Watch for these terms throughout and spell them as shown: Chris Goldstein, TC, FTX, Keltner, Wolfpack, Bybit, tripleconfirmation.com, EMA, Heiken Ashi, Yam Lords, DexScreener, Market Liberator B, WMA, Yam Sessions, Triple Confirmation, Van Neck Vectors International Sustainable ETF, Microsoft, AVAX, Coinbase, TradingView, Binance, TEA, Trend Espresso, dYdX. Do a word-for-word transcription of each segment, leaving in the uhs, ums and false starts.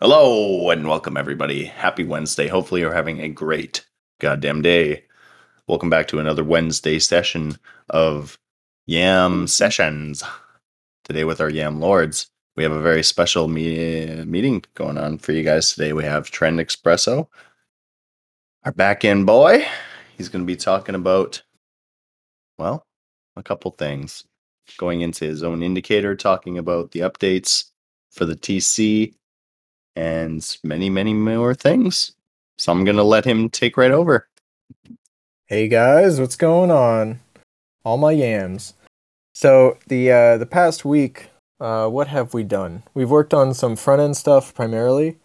Hello and welcome everybody. Happy Wednesday. Hopefully you're having a great goddamn day. Welcome back to another Wednesday session of Yam Sessions. Today with our Yam Lords, we have a very special me- meeting going on for you guys today. We have Trend Espresso, our back-end boy. He's going to be talking about, well, a couple things. Going into his own indicator, talking about the updates for the T C. And many, many more things. So I'm going to let him take right over. Hey guys, what's going on? All my yams. So the uh, the past week, uh, what have we done? We've worked on some front-end stuff primarily.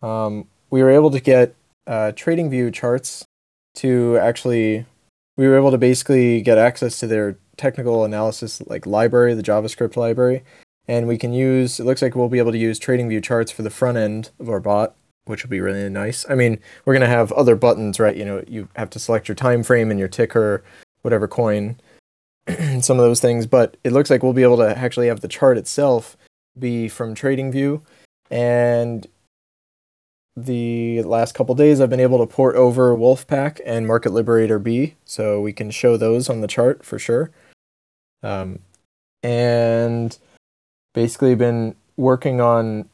Um, we were able to get uh, TradingView charts to actually... We were able to basically get access to their technical analysis like library, the JavaScript library. And we can use, it looks like we'll be able to use TradingView charts for the front end of our bot, which will be really nice. I mean, we're going to have other buttons, right? You know, you have to select your time frame and your ticker, whatever coin, some of those things. But it looks like we'll be able to actually have the chart itself be from TradingView. And the last couple days, I've been able to port over Wolfpack and Market Liberator B. So we can show those on the chart for sure. Um, and... Basically, been working on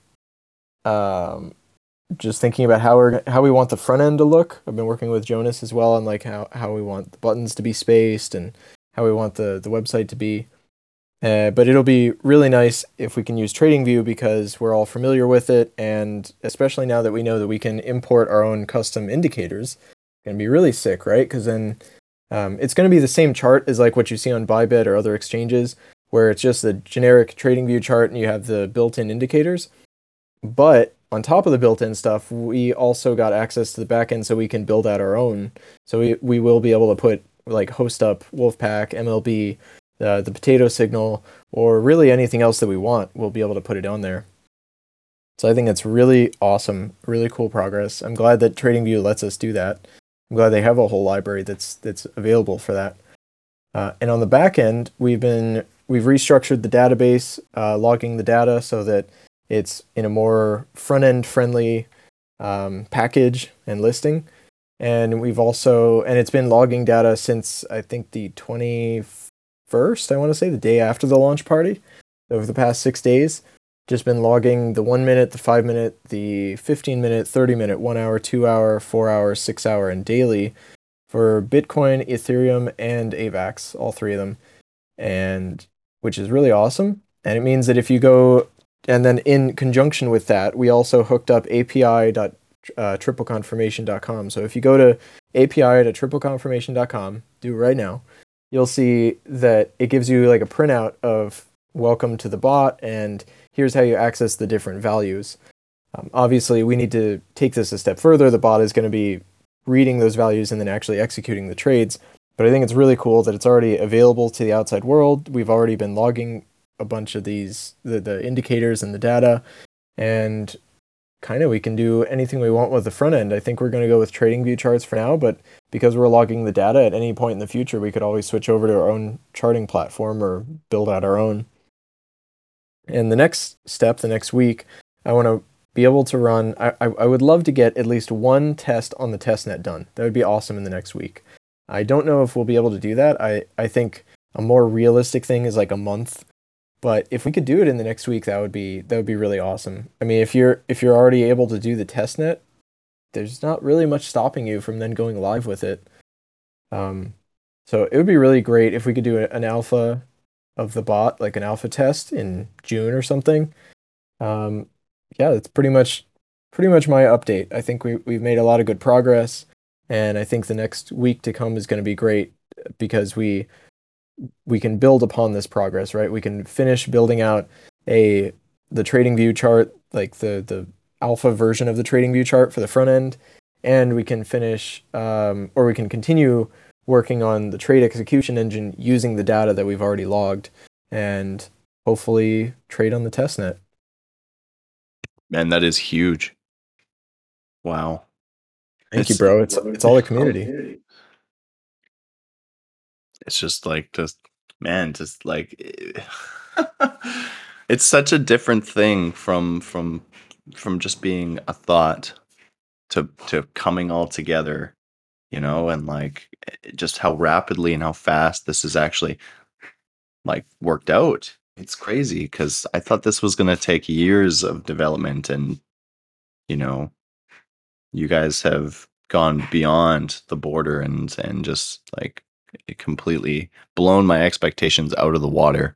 um, just thinking about how we how we want the front end to look. I've been working with Jonas as well on like how, how we want the buttons to be spaced and how we want the the website to be. Uh, but it'll be really nice if we can use TradingView because we're all familiar with it, and especially now that we know that we can import our own custom indicators, it's gonna be really sick, right? Because then um, it's gonna be the same chart as like what you see on Bybit or other exchanges, where it's just the generic TradingView chart and you have the built-in indicators. But on top of the built-in stuff, we also got access to the backend so we can build out our own. So we, we will be able to put like host up, Wolfpack, M L B, uh, the potato signal, or really anything else that we want, we'll be able to put it on there. So I think that's really awesome, really cool progress. I'm glad that TradingView lets us do that. I'm glad they have a whole library that's that's available for that. Uh, and on the backend, we've been... We've restructured the database, uh, logging the data so that it's in a more front-end friendly um, package and listing. And we've also, and it's been logging data since I think the twenty-first, I want to say, the day after the launch party. Over the past six days, just been logging the one minute, the five minute, the fifteen minute, thirty minute, one hour, two hour, four hour, six hour, and daily for Bitcoin, Ethereum, and AVAX, all three of them. And which is really awesome. And it means that if you go, and then in conjunction with that, we also hooked up A P I dot triple confirmation dot com. So if you go to A P I dot triple confirmation dot com, do right now, you'll see that it gives you like a printout of welcome to the bot, and here's how you access the different values. Um, obviously, we need to take this a step further. The bot is going to be reading those values and then actually executing the trades. But I think it's really cool that it's already available to the outside world. We've already been logging a bunch of these, the, the indicators and the data, and kind of we can do anything we want with the front end. I think we're going to go with TradingView charts for now, but because we're logging the data at any point in the future, we could always switch over to our own charting platform or build out our own. And the next step, the next week, I want to be able to run, I, I, I would love to get at least one test on the testnet done. That would be awesome in the next week. I don't know if we'll be able to do that. I, I think a more realistic thing is like a month. But if we could do it in the next week, that would be that would be really awesome. I mean, if you're if you're already able to do the testnet, there's not really much stopping you from then going live with it. Um, so it would be really great if we could do an alpha of the bot, like an alpha test in June or something. Um, yeah, that's pretty much pretty much my update. I think we we've made a lot of good progress. And I think the next week to come is going to be great because we we can build upon this progress, right? We can finish building out a the TradingView chart, like the, the alpha version of the TradingView chart for the front end, and we can finish um, or we can continue working on the trade execution engine using the data that we've already logged, and hopefully trade on the testnet. Man, that is huge! Wow. Thank it's, you, bro. It's it's all the community. It's just like, just man, just like, it's such a different thing from from from just being a thought to to coming all together, you know, and like just how rapidly and how fast this is actually like worked out. It's crazy because I thought this was going to take years of development, and you know, you guys have gone beyond the border and and just like it completely blown my expectations out of the water.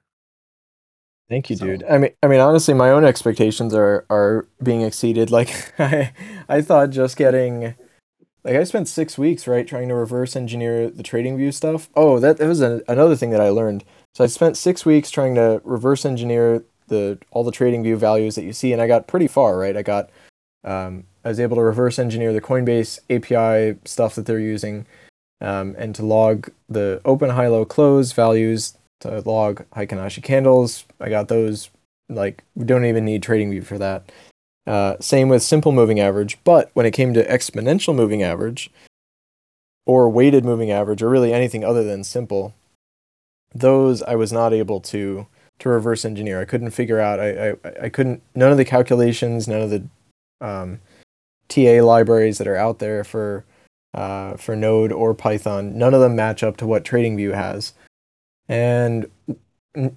Thank you, so. dude. I mean, I mean, honestly, my own expectations are are being exceeded. Like I, I thought just getting, like I spent six weeks right trying to reverse engineer the TradingView stuff. Oh, that that was a, another thing that I learned. So I spent six weeks trying to reverse engineer the all the TradingView values that you see, and I got pretty far, right? I got, um, I was able to reverse engineer the Coinbase A P I stuff that they're using, um, and to log the open, high, low, close values, to log Heiken Ashi candles. I got those. Like, we don't even need TradingView for that. Uh, same with simple moving average, but when it came to exponential moving average, or weighted moving average, or really anything other than simple, those I was not able to to reverse engineer. I couldn't figure out. I, I I couldn't. None of the calculations, none of the um, T A libraries that are out there for uh, for Node or Python, none of them match up to what TradingView has. And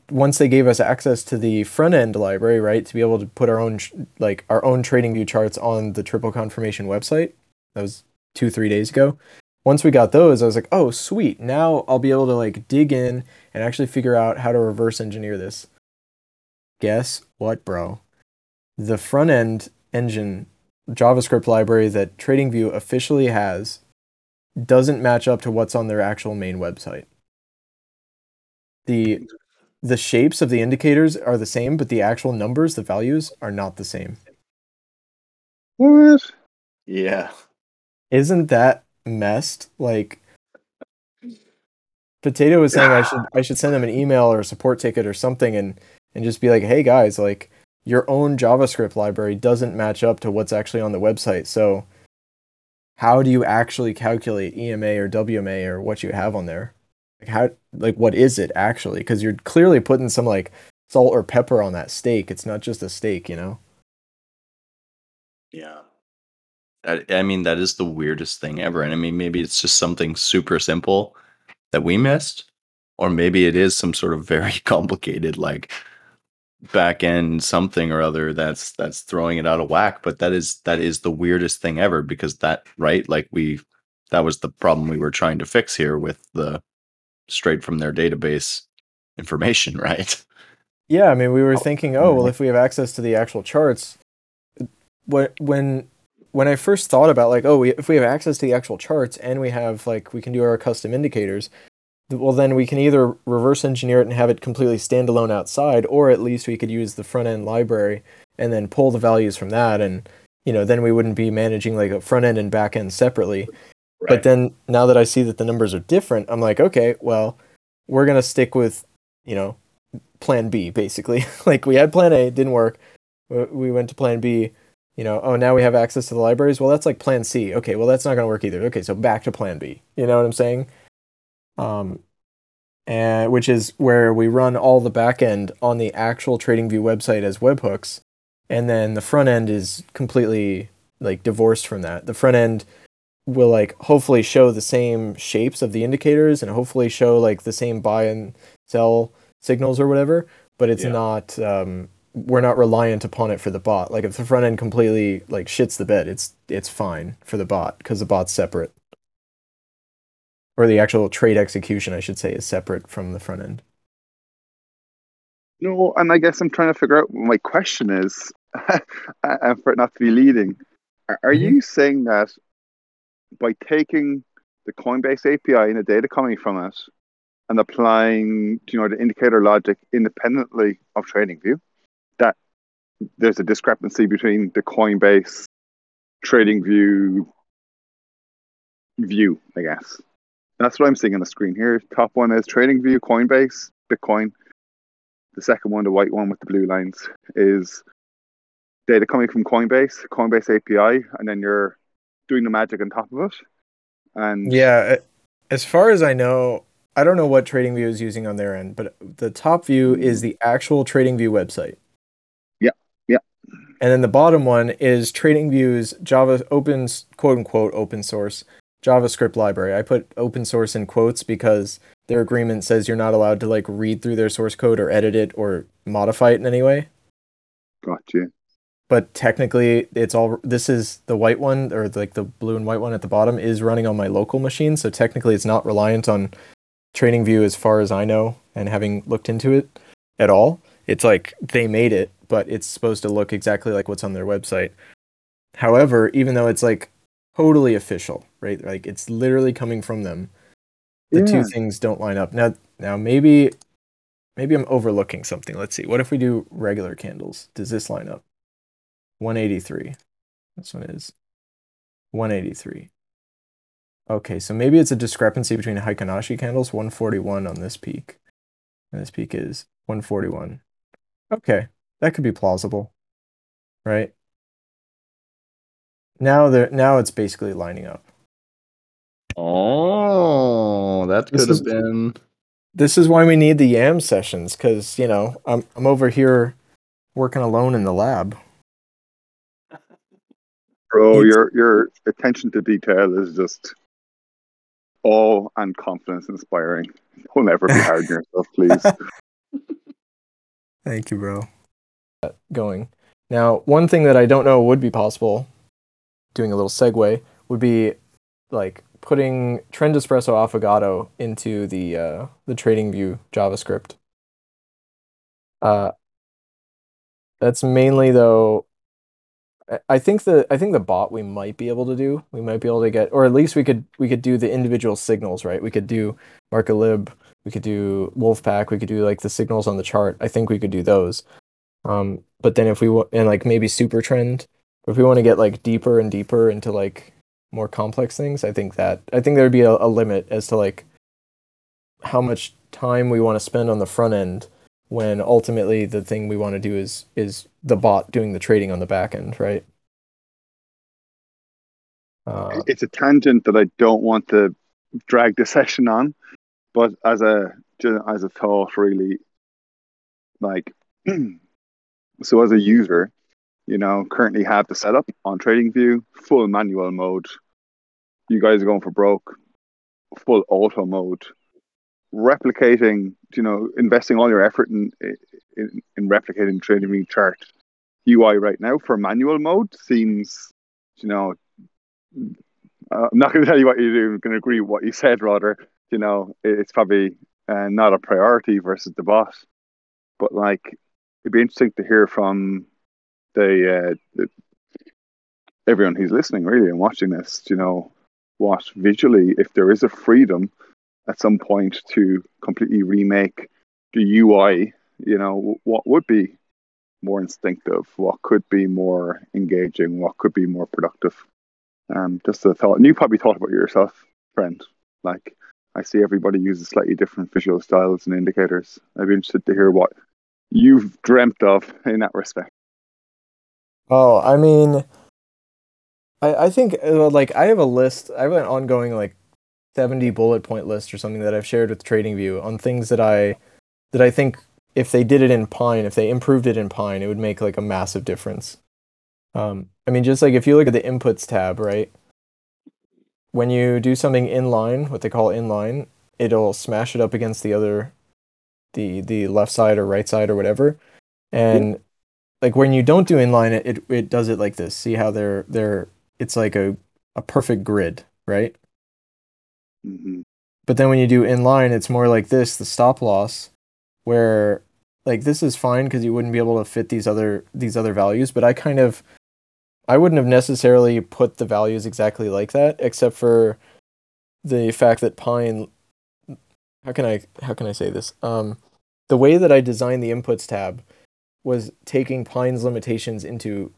once they gave us access to the front end library, right, to be able to put our own like our own TradingView charts on the Triple Confirmation website, that was two three days ago. Once we got those, I was like, oh, sweet. Now I'll be able to like dig in and actually figure out how to reverse engineer this. Guess what, bro? The front end engine JavaScript library that TradingView officially has doesn't match up to what's on their actual main website. The the shapes of the indicators are the same, but the actual numbers, the values, are not the same. What? Yeah. Isn't that messed? Like, Potato was saying, yeah. I should I should send them an email or a support ticket or something, and and just be like, hey guys, like your own JavaScript library doesn't match up to what's actually on the website. So how do you actually calculate E M A or W M A or what you have on there? Like how like what is it actually? Because you're clearly putting some like salt or pepper on that steak. It's not just a steak, you know? Yeah. I mean, that is the weirdest thing ever. And I mean, maybe it's just something super simple that we missed, or maybe it is some sort of very complicated, like back end something or other that's that's throwing it out of whack. But that is that is the weirdest thing ever, because that, right? Like we, that was the problem we were trying to fix here with the straight from their database information, right? Yeah, I mean, we were thinking, oh, well, if we have access to the actual charts, what when. When I first thought about like, oh, we, if we have access to the actual charts and we have like, we can do our custom indicators, well, then we can either reverse engineer it and have it completely standalone outside, or at least we could use the front end library and then pull the values from that. And, you know, then we wouldn't be managing like a front end and back end separately. Right. But then now that I see that the numbers are different, I'm like, okay, well, we're going to stick with, you know, plan B basically. Like we had plan A, it didn't work. We went to plan B. You know, oh, now we have access to the libraries. Well, that's like plan C. Okay, well, that's not going to work either. Okay, so back to plan B. You know what I'm saying? Um, and which is where we run all the back end on the actual TradingView website as webhooks, and then the front end is completely like divorced from that. The front end will like hopefully show the same shapes of the indicators and hopefully show like the same buy and sell signals or whatever, but it's yeah. not. Um, we're not reliant upon it for the bot. Like if the front end completely like shits the bed, it's it's fine for the bot because the bot's separate, or the actual trade execution, I should say, is separate from the front end. No, and I guess I'm trying to figure out. My question is, and for it not to be leading, are mm-hmm. you saying that by taking the Coinbase A P I and the data coming from it and applying, you know, the indicator logic independently of TradingView, that there's a discrepancy between the Coinbase TradingView view, I guess? And that's what I'm seeing on the screen here. Top one is TradingView, Coinbase, Bitcoin. The second one, the white one with the blue lines, is data coming from Coinbase, Coinbase A P I, and then you're doing the magic on top of it. And yeah, as far as I know, I don't know what TradingView is using on their end, but the top view is the actual TradingView website. And then the bottom one is TradingView's Java open, quote unquote, open source JavaScript library. I put open source in quotes because their agreement says you're not allowed to like read through their source code or edit it or modify it in any way. Gotcha. But technically, it's all, this is the white one, or like the blue and white one at the bottom is running on my local machine. So technically, it's not reliant on TradingView as far as I know, and having looked into it at all. It's like they made it, but it's supposed to look exactly like what's on their website. However, even though it's like totally official, right? Like it's literally coming from them. The yeah. two things don't line up. Now, now maybe, maybe I'm overlooking something. Let's see. What if we do regular candles? Does this line up? one eighty-three. This one is one eighty-three. Okay, so maybe it's a discrepancy between Heiken Ashi candles, one forty-one on this peak. And this peak is one forty-one. Okay, that could be plausible, right? Now they're, now it's basically lining up. Oh, that could have been... This is why we need the Yam sessions, because, you know, I'm I'm over here working alone in the lab. Bro, your your attention to detail is just awe and confidence inspiring. Don't ever be hard on yourself, please. Thank you, bro. Going. Now, one thing that I don't know would be possible, doing a little segue, would be like putting Trend Espresso Affogato into the uh, the TradingView JavaScript. Uh, that's mainly though. I think the I think the bot we might be able to do. We might be able to get, or at least we could we could do the individual signals, right? We could do Market Lib, we could do Wolfpack, we could do like the signals on the chart. I think we could do those. Um, but then if we want, and like maybe Supertrend, if we want to get like deeper and deeper into like more complex things, I think that I think there would be a, a limit as to like how much time we want to spend on the front end, when ultimately the thing we want to do is is the bot doing the trading on the back end, right? Uh, it's a tangent that I don't want to drag the session on, but as a as a thought, really, like, so as a user, you know, currently have the setup on TradingView, full manual mode. You guys are going for broke, full auto mode. Replicating, you know, investing all your effort in in, in replicating TradingView chart U I right now for manual mode seems, you know, uh, I'm not going to tell you what you do. I'm going to agree with what you said. Rather, you know, it's probably uh, not a priority versus the bot. But like, it'd be interesting to hear from the, uh, the everyone who's listening, really, and watching this. You know, what visually, if there is a freedom at some point to completely remake the U I, you know, what would be more instinctive, what could be more engaging, what could be more productive. Um, just a thought, and you probably thought about it yourself, friend. Like, I see everybody uses slightly different visual styles and indicators. I'd be interested to hear what you've dreamt of in that respect. Oh, I mean, I, I think, uh, like, I have a list, I have an ongoing, like, seventy bullet point list or something that I've shared with TradingView on things that I that I think if they did it in Pine, if they improved it in Pine, it would make like a massive difference. Um, I mean, just like if you look at the inputs tab, right? When you do something inline, what they call inline, it'll smash it up against the other, the the left side or right side or whatever. And yeah. like when you don't do inline, it, it it does it like this. See how they're they're it's like a a perfect grid, right? Mm-hmm. But then when you do inline, it's more like this, the stop loss, where like this is fine because you wouldn't be able to fit these other these other values, but I kind of I wouldn't have necessarily put the values exactly like that, except for the fact that Pine, how can I how can I say this? Um the way that I designed the inputs tab was taking Pine's limitations into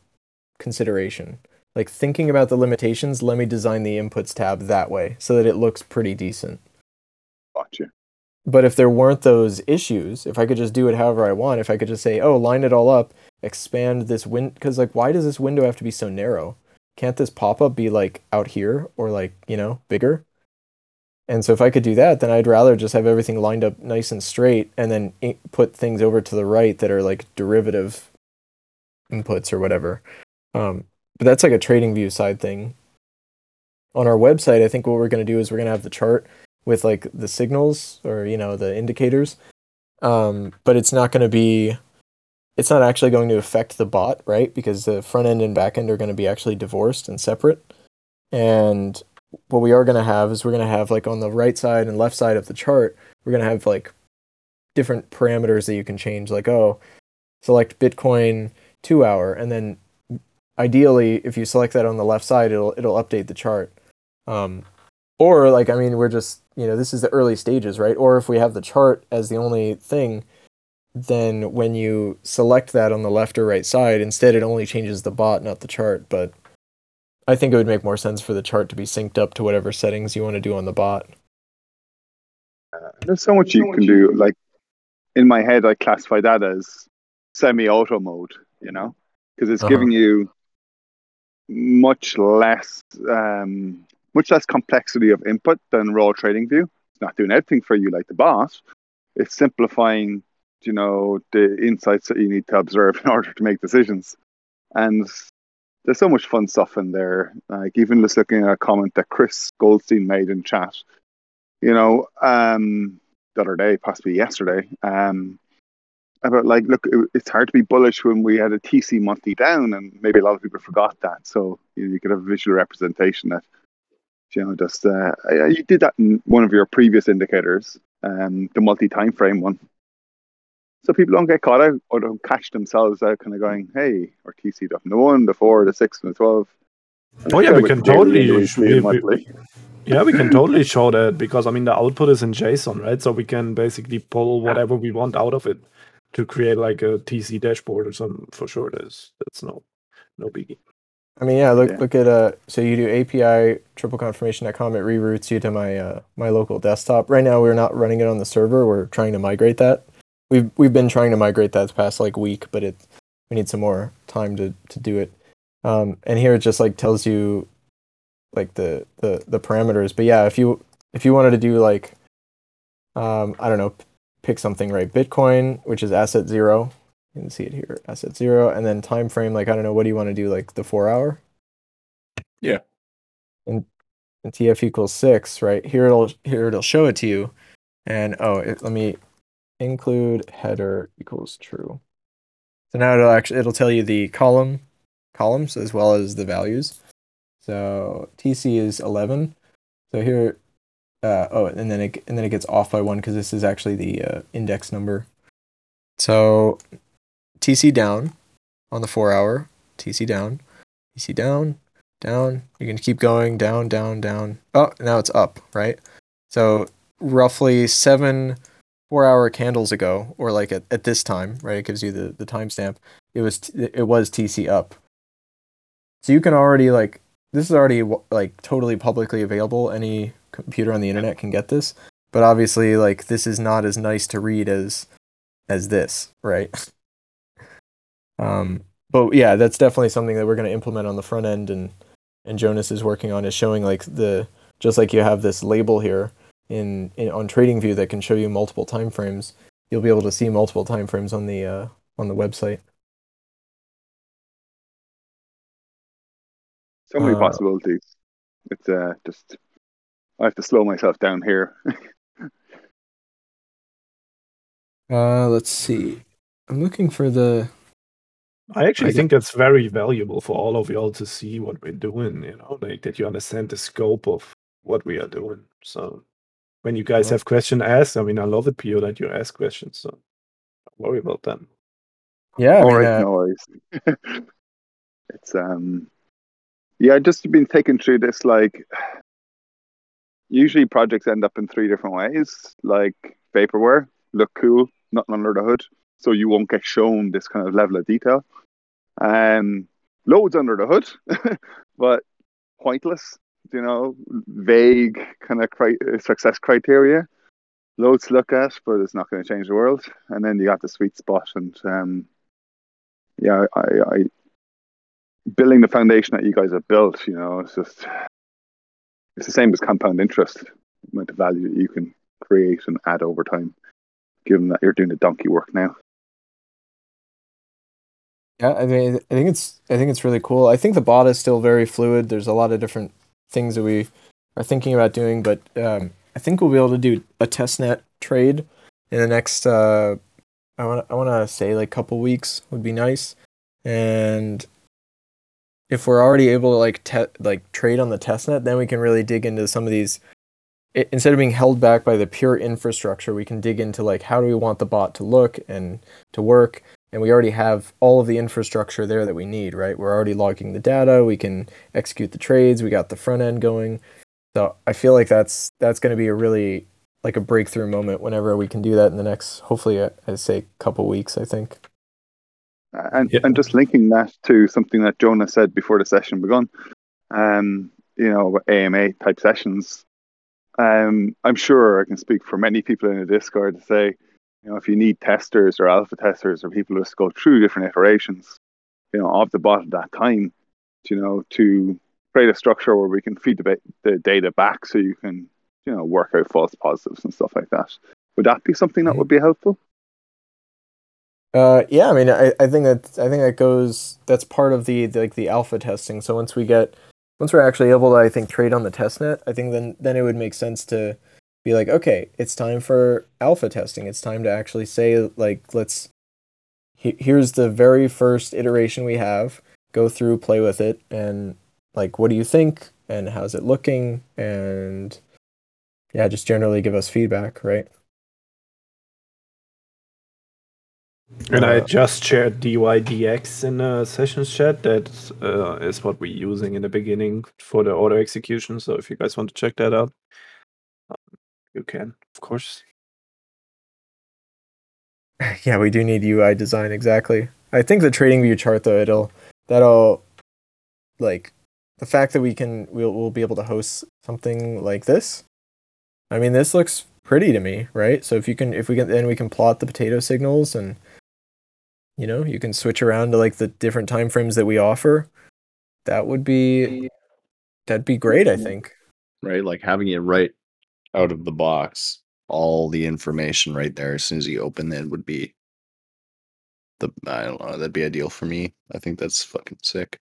consideration. Like, thinking about the limitations, let me design the inputs tab that way so that it looks pretty decent. Gotcha. But if there weren't those issues, if I could just do it however I want, if I could just say, oh, line it all up, expand this window, because, like, why does this window have to be so narrow? Can't this pop-up be, like, out here or, like, you know, bigger? And so if I could do that, then I'd rather just have everything lined up nice and straight and then put things over to the right that are, like, derivative inputs or whatever. Um, but that's like a TradingView side thing. On our website, I think what we're going to do is we're going to have the chart with like the signals or, you know, the indicators. Um, but it's not going to be, it's not actually going to affect the bot, right? Because the front end and back end are going to be actually divorced and separate. And what we are going to have is we're going to have like on the right side and left side of the chart, we're going to have like different parameters that you can change. Like, oh, select Bitcoin two hour. And then ideally, if you select that on the left side, it'll, it'll update the chart. Um, Or like, I mean, we're just, you know, this is the early stages, right? Or if we have the chart as the only thing, then when you select that on the left or right side, instead it only changes the bot, not the chart. But I think it would make more sense for the chart to be synced up to whatever settings you want to do on the bot. Uh, there's so much you can do. Like in my head, I classify that as semi-auto mode, you know, because it's uh-huh. giving you much less... Um, much less complexity of input than raw TradingView. It's not doing everything for you like the bot. It's simplifying, you know, the insights that you need to observe in order to make decisions. And there's so much fun stuff in there. Like even just looking at a comment that Chris Goldstein made in chat, you know, um, the other day, possibly yesterday, um, about like, look, it's hard to be bullish when we had a T C monthly down, and maybe a lot of people forgot that. So you know, you could have a visual representation that, you know, just uh, you did that in one of your previous indicators, um, the multi-time frame one. So people don't get caught out or don't catch themselves out kind of going, hey, or T C'd up in the one, the four, the six, and the twelve. And oh, yeah, we can totally. We, we, yeah, we can totally show that because, I mean, the output is in JSON, right? So we can basically pull whatever we want out of it to create like a T C dashboard or something. For sure, that's, that's no, no biggie. I mean, yeah, look yeah. look at, uh, so you do A P I, triple confirmation dot com, it reroutes you to my uh, my local desktop. Right now, we're not running it on the server, we're trying to migrate that. We've we've been trying to migrate that the past, like, week, but it we need some more time to, to do it. Um, and here it just, like, tells you, like, the, the, the parameters. But yeah, if you if you wanted to do, like, um, I don't know, pick something, right? Bitcoin, which is asset zero. You can see it here, asset zero, and then time frame. Like I don't know, what do you want to do? Like the four hour. Yeah. And, and T F equals six, right? Here it'll here it'll show it to you, and oh, it, let me include header equals true. So now it'll actually it'll tell you the column columns as well as the values. So T C is eleven. So here, uh, oh, and then it and then it gets off by one because this is actually the uh, index number. So. T C down on the four hour, T C down, T C down, down. You can keep going down, down, down. Oh, now it's up, right? So roughly seven four hour candles ago, or like at, at this time, right? It gives you the, the timestamp. It was, it was T C up. So you can already like, this is already like totally publicly available. Any computer on the internet can get this, but obviously like this is not as nice to read as, as this, right? Um, but yeah, that's definitely something that we're going to implement on the front end, and, and Jonas is working on is showing like the, just like you have this label here in, in on TradingView that can show you multiple timeframes. You'll be able to see multiple timeframes on the, uh, on the website. So many uh, possibilities. It's, uh, just, I have to slow myself down here. uh, let's see. I'm looking for the, I actually I think that's very valuable for all of y'all to see what we're doing, you know, like that you understand the scope of what we are doing. So when you guys yeah. have questions asked, I mean, I love it, P O, that you ask questions. So don't worry about them. Yeah. All right, yeah. No worries. It's, um, yeah, just been taken through this, like, usually projects end up in three different ways, like vaporware, look cool, nothing under the hood. So you won't get shown this kind of level of detail. Um, loads under the hood, but pointless, you know, vague kind of cri- success criteria. Loads to look at, but it's not going to change the world. And then you got the sweet spot. And um, yeah, I, I building the foundation that you guys have built, you know, it's just, it's the same as compound interest, the amount of value that you can create and add over time, given that you're doing the donkey work now. Yeah, I mean, I think it's I think it's really cool. I think the bot is still very fluid. There's a lot of different things that we are thinking about doing, but um, I think we'll be able to do a testnet trade in the next. Uh, I want I want to say like couple weeks would be nice, and if we're already able to like te like trade on the testnet, then we can really dig into some of these. It, instead of being held back by the pure infrastructure, we can dig into like how do we want the bot to look and to work, and we already have all of the infrastructure there that we need, right? We're already logging the data, we can execute the trades, we got the front end going. So I feel like that's that's going to be a really like a breakthrough moment whenever we can do that in the next, hopefully, I'd say couple weeks, I think. And, yep. and just linking that to something that Jonah said before the session begun, um, you know, A M A type sessions. Um, I'm sure I can speak for many people in the Discord to say, you know, if you need testers or alpha testers or people who just go through different iterations, you know, of the bot at that time, you know, to create a structure where we can feed the, the data back so you can, you know, work out false positives and stuff like that. Would that be something that would be helpful? Uh, yeah, I mean, I, I think that I think that goes. That's part of the, the like the alpha testing. So once we get. Once we're actually able to, I think, trade on the testnet, I think then then it would make sense to be like, okay, it's time for alpha testing. It's time to actually say, like, let's, he, here's the very first iteration we have. Go through, play with it, and, like, what do you think? And how's it looking? And, yeah, just generally give us feedback, right? And I just shared D Y D X in a sessions chat. That uh, is what we're using in the beginning for the auto execution. So if you guys want to check that out, um, you can, of course. Yeah, we do need U I design, exactly. I think the TradingView chart, though, it'll that'll like the fact that we can we'll we'll be able to host something like this. I mean, this looks pretty to me, right? So if you can, if we can, then we can plot the potato signals and. You know, you can switch around to like the different time frames that we offer. That would be that'd be great, I think. Right, like having it right out of the box, all the information right there as soon as you open it would be the I don't know, that'd be ideal for me. I think that's fucking sick.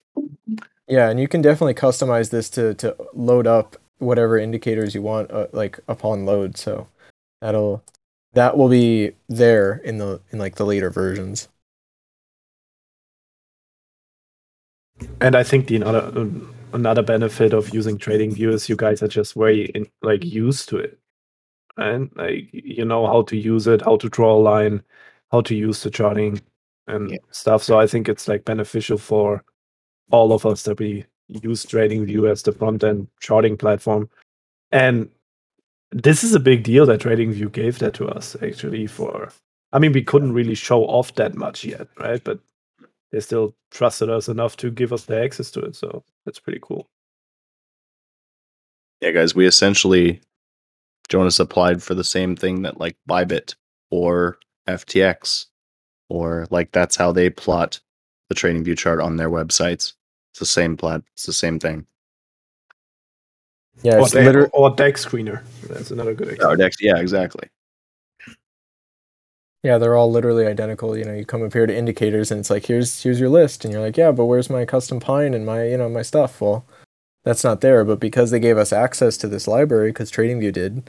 Yeah, and you can definitely customize this to to load up whatever indicators you want, uh, like upon load. So that'll that will be there in the in like the later versions. And I think the another another benefit of using TradingView is you guys are just very in, like used to it, and like you know how to use it, how to draw a line, how to use the charting and yeah. stuff. So I think it's like beneficial for all of us that we use TradingView as the front end charting platform. And this is a big deal that TradingView gave that to us actually. For I mean, we couldn't really show off that much yet, right? But they still trusted us enough to give us the access to it, so that's pretty cool. Yeah, guys, we essentially, Jonas applied for the same thing that like Bybit or F T X, or like that's how they plot the TradingView chart on their websites. It's the same plot. It's the same thing. Yeah, or, it's De or DexScreener. That's another good example. Or Dex, yeah, exactly. Yeah, they're all literally identical. You know, you come up here to indicators, and it's like, here's here's your list, and you're like, yeah, but where's my custom Pine and my you know my stuff? Well, that's not there. But because they gave us access to this library, because TradingView did,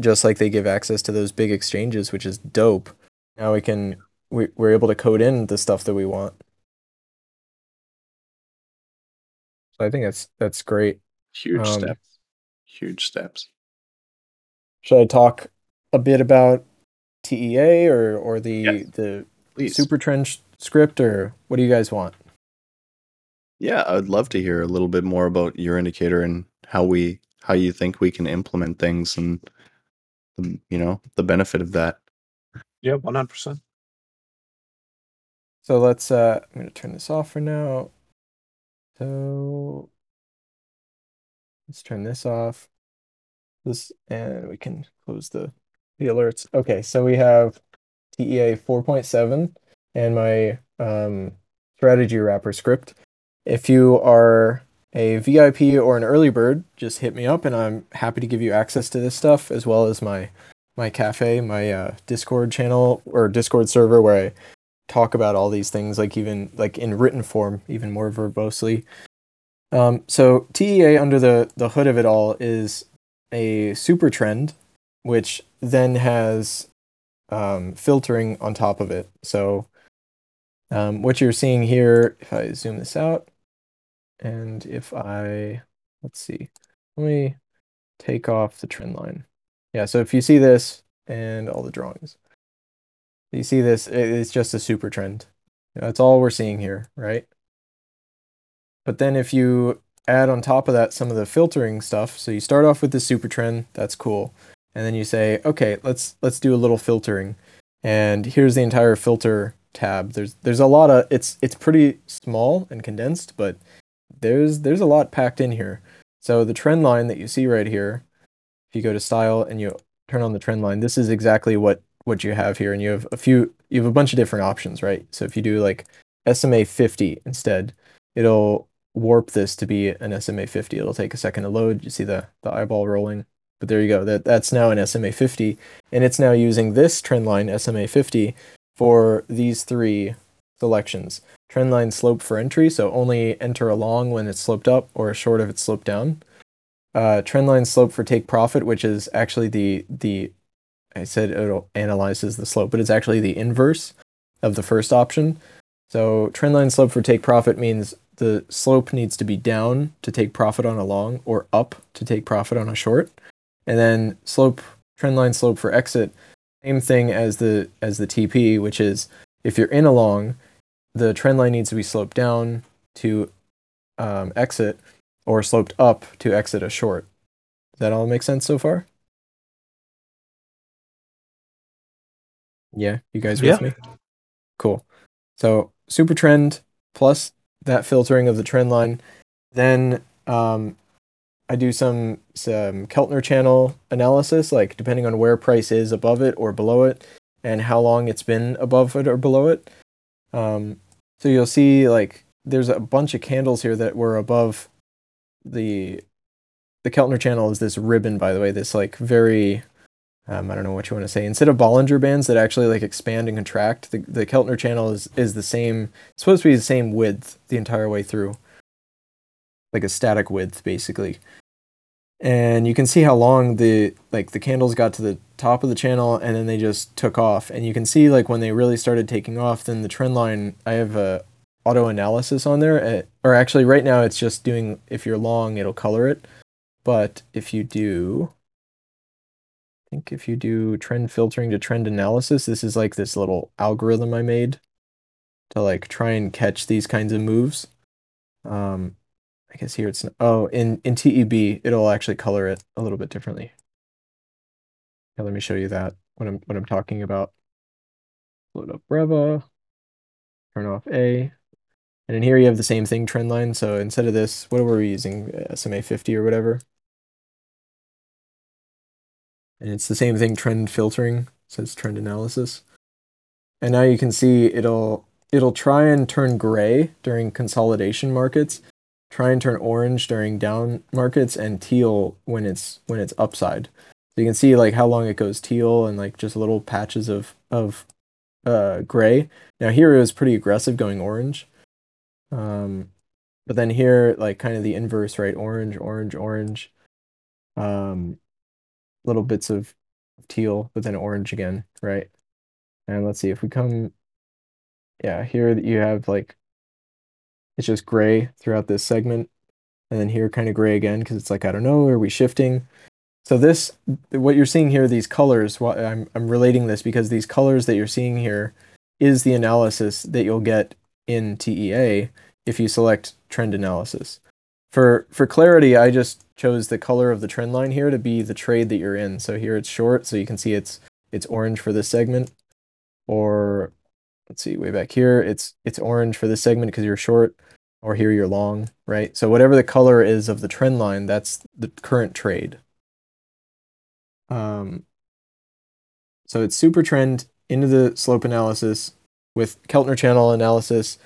just like they give access to those big exchanges, which is dope. Now we can we we're able to code in the stuff that we want. So I think that's that's great. Huge um, steps. Huge steps. Should I talk a bit about T E A or or the yes, the please. Supertrend script, or what do you guys want? Yeah, I'd love to hear a little bit more about your indicator and how we how you think we can implement things and the, you know the benefit of that. Yeah, one hundred percent. So let's. Uh, I'm going to turn this off for now. So let's turn this off. This and we can close the. The alerts. Okay, so we have T E A four point seven and my um, strategy wrapper script. If you are a V I P or an early bird, just hit me up, and I'm happy to give you access to this stuff, as well as my my cafe, my uh, Discord channel or Discord server, where I talk about all these things, like even like in written form, even more verbosely. Um, so T E A under the, the hood of it all is a super trend, which then has um, filtering on top of it. So um, what you're seeing here, if I zoom this out, and if I, let's see, let me take off the trend line. Yeah, so if you see this and all the drawings, you see this, it's just a super trend. That's all we're seeing here, right? But then if you add on top of that some of the filtering stuff, so you start off with the super trend, that's cool. And then you say, okay, let's let's do a little filtering. And here's the entire filter tab. There's there's a lot of it's it's pretty small and condensed, but there's there's a lot packed in here. So the trend line that you see right here, if you go to style and you turn on the trend line, this is exactly what what you have here. And you have a few you have a bunch of different options, right? So if you do like S M A fifty instead, it'll warp this to be an S M A fifty. It'll take a second to load. You see the, the eyeball rolling, but there you go. That that's now an S M A fifty, and it's now using this trend line S M A fifty for these three selections. Trend line slope for entry, so only enter along when it's sloped up or short if it's sloped down. Uh, trend line slope for take profit, which is actually the the I said it analyzes the slope, but it's actually the inverse of the first option. So trend line slope for take profit means the slope needs to be down to take profit on a long or up to take profit on a short. And then slope, trend line slope for exit, same thing as the as the T P, which is if you're in a long, the trend line needs to be sloped down to um, exit or sloped up to exit a short. Does that all make sense so far? Yeah, you guys with yeah. me? Cool. So super trend plus that filtering of the trend line. Then um, I do some, some Keltner channel analysis, like depending on where price is above it or below it and how long it's been above it or below it. Um, so you'll see like there's a bunch of candles here that were above the, the Keltner channel is this ribbon, by the way, this like very, um, I don't know what you want to say. Instead of Bollinger bands that actually like expand and contract, the, the Keltner channel is, is the same, it's supposed to be the same width the entire way through. Like a static width, basically. And you can see how long the like the candles got to the top of the channel and then they just took off. And you can see like when they really started taking off, then the trend line, I have a auto analysis on there. At, or actually right now it's just doing, if you're long, it'll color it. But if you do... I think if you do trend filtering to trend analysis, this is like this little algorithm I made to like try and catch these kinds of moves. Um, I guess here it's, oh, in, in T E B, it'll actually color it a little bit differently. Now let me show you that, what I'm, what I'm talking about. Load up Breva, turn off A. And in here you have the same thing, trend line. So instead of this, what were we using? S M A fifty or whatever. And it's the same thing, trend filtering, says trend analysis. And now you can see it'll it'll try and turn gray during consolidation markets, try and turn orange during down markets, and teal when it's when it's upside. So you can see like how long it goes teal and like just little patches of of uh, gray. Now here it was pretty aggressive going orange, um, but then here like kind of the inverse, right? Orange, orange, orange. Um, little bits of teal, but then orange again, right? And let's see if we come, yeah, here that you have like, it's just gray throughout this segment. And then here kind of gray again, because it's like, I don't know, are we shifting? So this, what you're seeing here, these colors, I'm, I'm relating this because these colors that you're seeing here is the analysis that you'll get in T E A if you select trend analysis. For, for clarity, I just chose the color of the trend line here to be the trade that you're in. So here it's short, so you can see it's it's orange for this segment. Or, let's see, way back here, it's it's orange for this segment because you're short, or here you're long, right? So whatever the color is of the trend line, that's the current trade. Um, so it's super trend into the slope analysis with Keltner channel analysis.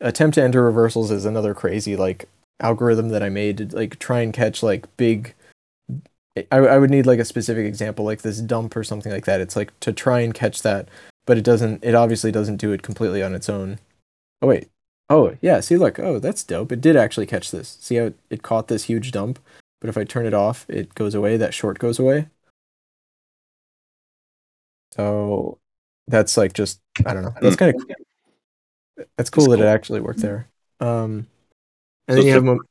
Attempt to enter reversals is another crazy, like, algorithm that I made to like try and catch like big I, I would need like a specific example like this dump or something like that. It's like to try and catch that but it doesn't, it obviously doesn't do it completely on its own. Oh wait, oh yeah, see look, oh that's dope, it did actually catch this. See how it, it caught this huge dump, but if I turn it off, it goes away, that short goes away. So that's like just, I don't know, that's kind of cool. That's cool, that's that cool. It actually worked there. Um, and so then you have... Mom-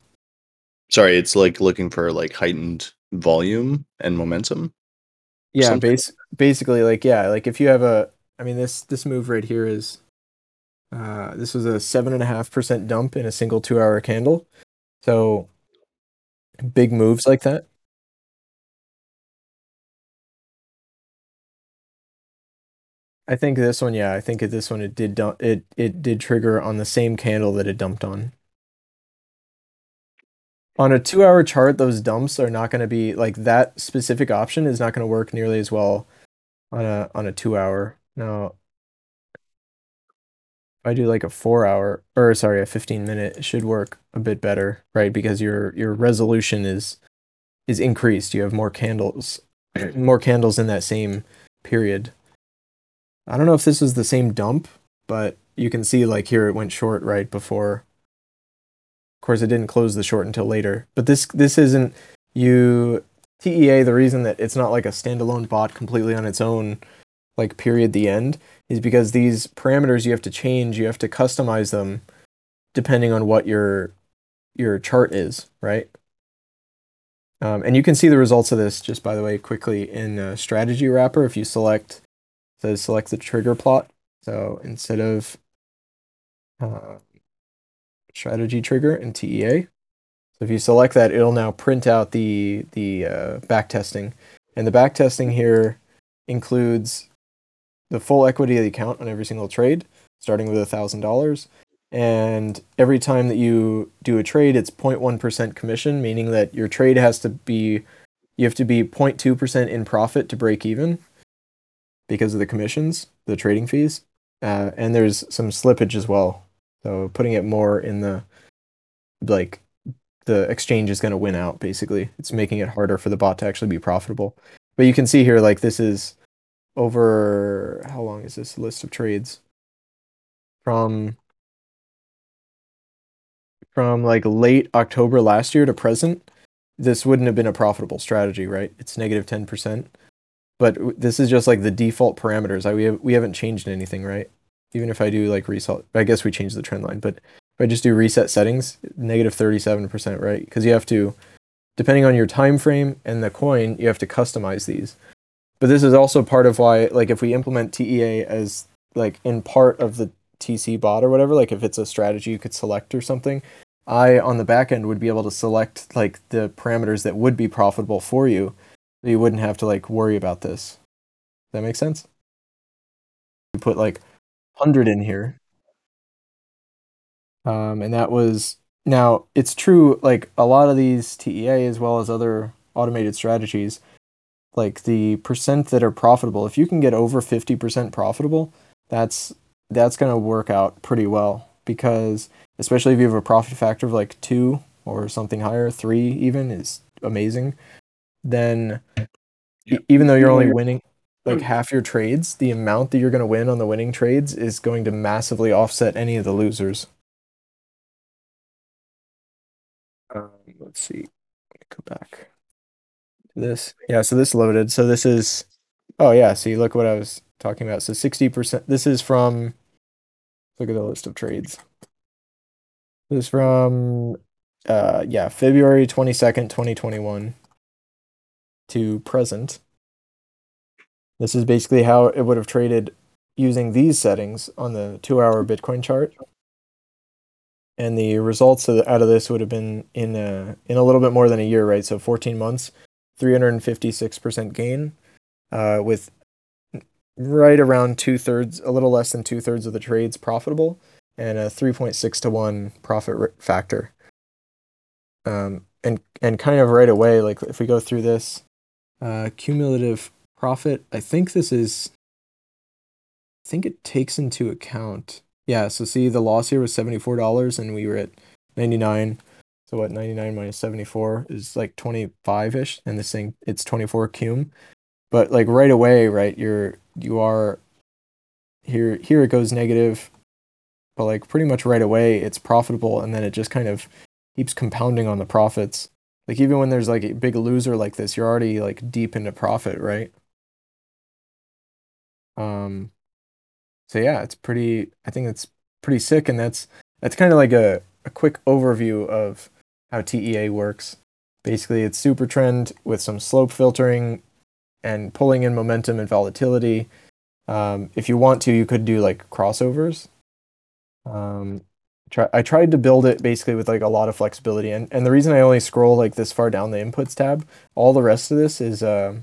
sorry, it's like looking for like heightened volume and momentum? Yeah, bas- basically like, yeah, like if you have a, I mean, this this move right here is, uh, this was a seven point five percent dump in a single two-hour candle. So big moves like that. I think this one, yeah, I think at this one it did dump, it it did trigger on the same candle that it dumped on. On a two-hour chart, those dumps are not going to be like that specific option is not going to work nearly as well on a on a two-hour. Now, if I do like a four-hour or sorry, a fifteen-minute, it should work a bit better, right? Because your your resolution is is increased. You have more candles, more candles in that same period. I don't know if this was the same dump, but you can see like here it went short right before. Of course, it didn't close the short until later. But this this isn't you T E A. The reason that it's not like a standalone bot completely on its own, like period the end, is because these parameters you have to change. You have to customize them depending on what your your chart is, right? Um, and you can see the results of this just by the way quickly in a strategy wrapper if you select. So select the trigger plot. So instead of uh, strategy trigger and T E A, so if you select that, it'll now print out the the uh, backtesting. And the backtesting here includes the full equity of the account on every single trade, starting with one thousand dollars. And every time that you do a trade, it's zero point one percent commission, meaning that your trade has to be, you have to be zero point two percent in profit to break even, because of the commissions, the trading fees, uh, and there's some slippage as well. So putting it more in the, like, the exchange is going to win out, basically. It's making it harder for the bot to actually be profitable. But you can see here, like, this is over, how long is this list of trades? From, from like, late October last year to present, this wouldn't have been a profitable strategy, right? It's negative ten percent. But this is just like the default parameters. I, we, have, we haven't changed anything, right? Even if I do like reset, I guess we changed the trend line, but if I just do reset settings, negative thirty-seven percent, right? Because you have to, depending on your time frame and the coin, you have to customize these. But this is also part of why, like if we implement T E A as like in part of the T C bot or whatever, like if it's a strategy you could select or something, I on the back end would be able to select like the parameters that would be profitable for you. You wouldn't have to like worry about this. Does that make sense? You put like one hundred in here. Um, and that was, now it's true, like a lot of these T E A as well as other automated strategies, like the percent that are profitable, if you can get over fifty percent profitable, that's, that's going to work out pretty well because especially if you have a profit factor of like two or something higher, three even is amazing. Then yep. Even though you're only winning like half your trades, the amount that you're going to win on the winning trades is going to massively offset any of the losers. Um, let's see. Go back to this. Yeah, so this loaded. So this is, oh yeah, see, look what I was talking about. So sixty percent, this is from, look at the list of trades. This is from, uh, yeah, February twenty-second, twenty twenty-one. To present. This is basically how it would have traded using these settings on the two-hour Bitcoin chart, and the results of the, out of this would have been in a, in a little bit more than a year, right? So fourteen months, three hundred fifty-six percent gain, uh, with right around two-thirds, a little less than two-thirds of the trades profitable, and a three point six to one profit factor. Um, and and kind of right away, like if we go through this. Uh, cumulative profit. I think this is, I think it takes into account. Yeah. So see the loss here was seventy-four dollars and we were at ninety-nine. So what, ninety-nine minus seventy-four is like twenty-five ish. And this thing, it's twenty-four cum, but like right away, right. You're, you are here here it goes negative, but like pretty much right away it's profitable, and then it just kind of keeps compounding on the profits. Like even when there's like a big loser like this, you're already like deep into profit, right? Um, so yeah, it's pretty, I think it's pretty sick, and that's that's kind of like a, a quick overview of how T E A works. Basically, it's Supertrend with some slope filtering and pulling in momentum and volatility. Um, if you want to, you could do like crossovers. Um, try, I tried to build it basically with like a lot of flexibility, and, and the reason I only scroll like this far down the inputs tab, all the rest of this is uh,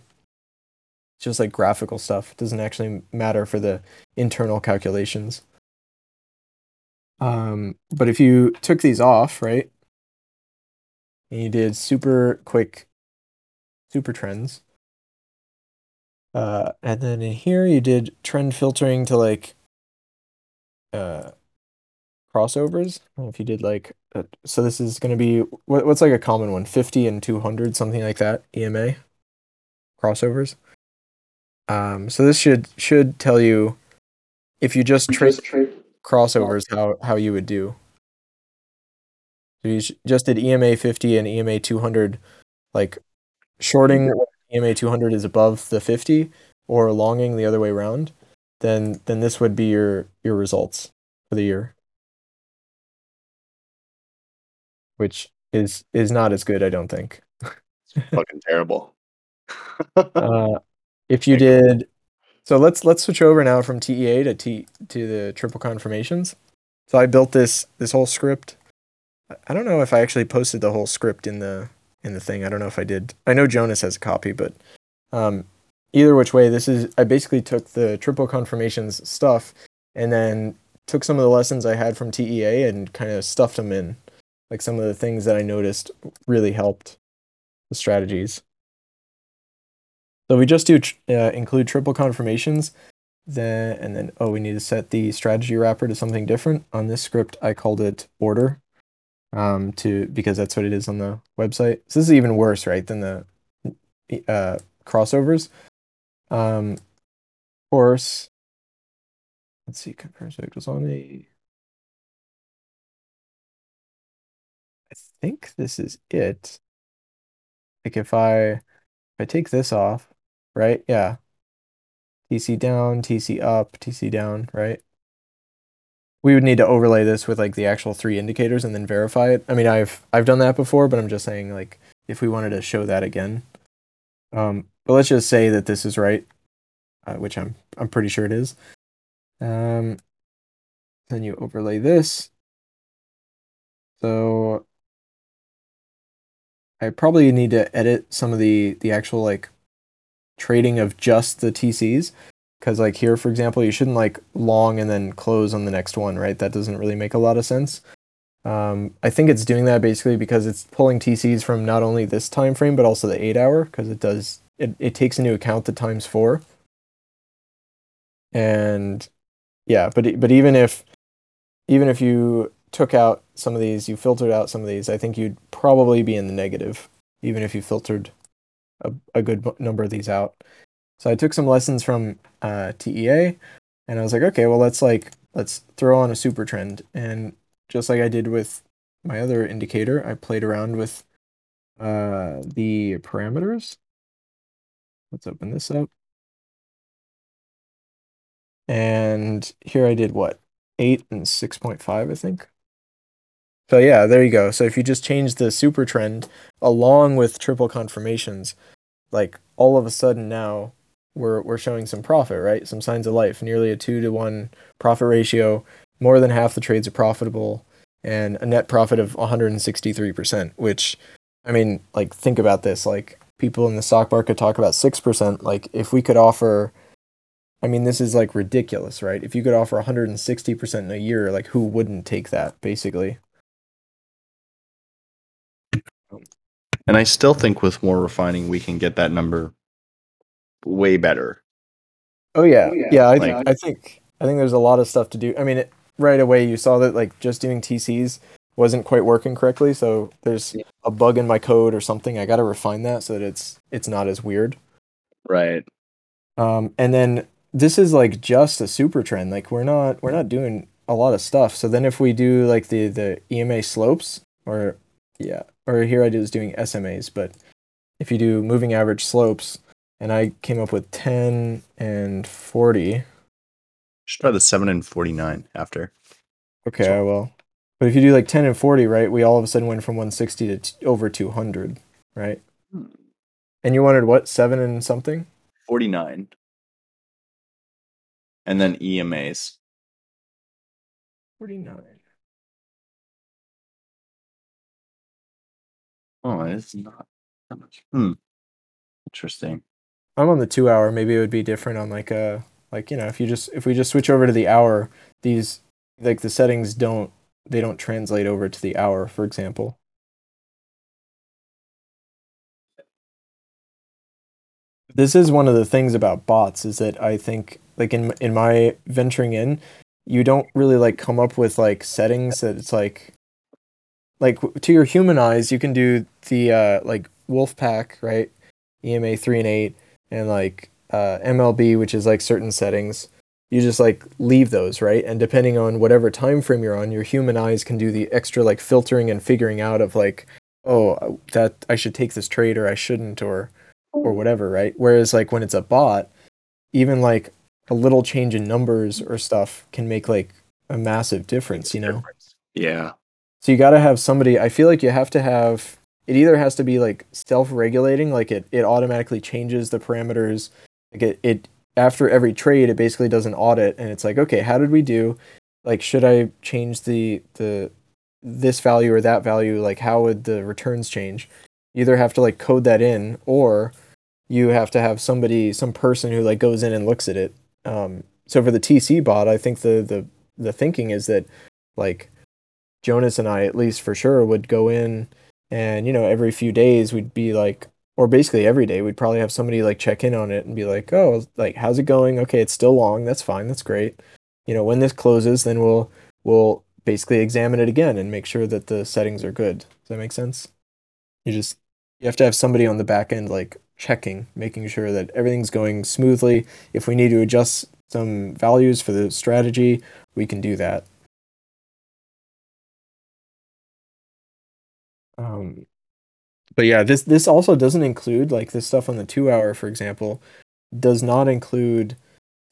just like graphical stuff. It doesn't actually matter for the internal calculations. Um, but if you took these off, right, and you did super quick super trends, Uh, and then in here you did trend filtering to like uh, crossovers. If you did like, uh, so this is going to be, what, what's like a common one? fifty and two hundred, something like that, E M A, crossovers. Um, so this should should tell you, if you just trade crossovers, how, how you would do. So you just did E M A fifty and E M A two hundred, like shorting E M A two hundred is above the fifty, or longing the other way around, then then this would be your your results for the year, which is is not as good, I don't think. It's fucking terrible. uh, if you did, so let's let's switch over now from T E A to T to the triple confirmations. So I built this this whole script. I don't know if I actually posted the whole script in the. in the thing. I don't know if I did. I know Jonas has a copy, but um, either which way, this is, I basically took the triple confirmations stuff and then took some of the lessons I had from T E A and kind of stuffed them in. Like some of the things that I noticed really helped the strategies. So we just do uh, include triple confirmations, then and then, oh, we need to set the strategy wrapper to something different. On this script, I called it order. Um, to because that's what it is on the website. So this is even worse, right, than the uh, crossovers. Um, of course, let's see. Conversion equals on a. I think this is it. Like if I if I take this off, right? Yeah. T C down, T C up, T C down, right? We would need to overlay this with like the actual three indicators and then verify it. I mean, I've I've done that before, but I'm just saying like if we wanted to show that again. Um, but let's just say that this is right, uh, which I'm I'm pretty sure it is. Um, then you overlay this. So I probably need to edit some of the the actual like trading of just the T Cs. Because like here, for example, you shouldn't like long and then close on the next one, right? That doesn't really make a lot of sense. Um, I think it's doing that basically because it's pulling T Cs from not only this time frame, but also the eight hour, because it does, it, it takes into account the times four. And yeah, but but even if, even if you took out some of these, you filtered out some of these, I think you'd probably be in the negative, even if you filtered a, a good number of these out. So I took some lessons from uh, T E A, and I was like, okay, well, let's like let's throw on a super trend. And just like I did with my other indicator, I played around with uh, the parameters. Let's open this up. And here I did what? eight and six point five, I think. So yeah, there you go. So if you just change the super trend along with triple confirmations, like all of a sudden now, We're, we're showing some profit, right? Some signs of life, nearly a two to one profit ratio, more than half the trades are profitable, and a net profit of one hundred sixty-three percent, which, I mean, like, think about this, like, people in the stock market talk about six percent, like, if we could offer, I mean, this is, like, ridiculous, right? If you could offer one hundred sixty percent in a year, like, who wouldn't take that, basically? And I still think with more refining, we can get that number way better. Oh yeah, yeah. yeah I, like, think, I think I think there's a lot of stuff to do. I mean, it, right away you saw that like just doing T Cs wasn't quite working correctly. So there's yeah. a bug in my code or something. I got to refine that so that it's it's not as weird. Right. Um, and then this is like just a super trend. Like we're not we're not doing a lot of stuff. So then if we do like the the E M A slopes, or yeah, or here I was doing S M As, but if you do moving average slopes, and I came up with ten and forty. Should try the seven and forty-nine after. Okay, so. I will. But if you do like ten and forty, right, we all of a sudden went from one sixty to t- over two hundred, right? Hmm. And you wanted what, seven and something? forty-nine. And then E M As. forty-nine. Oh, it's not that much. Hmm. Interesting. I'm on the two hour. Maybe it would be different on like a, like, you know, if you just, if we just switch over to the hour, these, like the settings don't, they don't translate over to the hour, for example. This is one of the things about bots, is that I think, like in in my venturing in, you don't really like come up with like settings that it's like, like to your human eyes, you can do the uh, like Wolfpack, right? E M A three and eight, and like uh, M L B, which is like certain settings. You just like leave those, right? And depending on whatever time frame you're on, your human eyes can do the extra like filtering and figuring out of like, oh, that I should take this trade or I shouldn't, or or whatever, right? Whereas like when it's a bot, even like a little change in numbers or stuff can make like a massive difference, you know? Yeah. So you got to have somebody, I feel like you have to have, it either has to be like self-regulating, like it, it automatically changes the parameters, like it, it after every trade, it basically does an audit, and it's like, okay, how did we do? Like, should I change the the this value or that value? Like, how would the returns change? You either have to like code that in, or you have to have somebody, some person who like goes in and looks at it. Um, so for the T C bot, I think the the the thinking is that like Jonas and I, at least for sure, would go in and, you know, every few days we'd be like, or basically every day, we'd probably have somebody like check in on it and be like, oh, like, how's it going? Okay, it's still long. That's fine. That's great. You know, when this closes, then we'll we'll basically examine it again and make sure that the settings are good. Does that make sense? You just, you have to have somebody on the back end like checking, making sure that everything's going smoothly. If we need to adjust some values for the strategy, we can do that. Um. But yeah, this this also doesn't include, like this stuff on the two hour, for example, does not include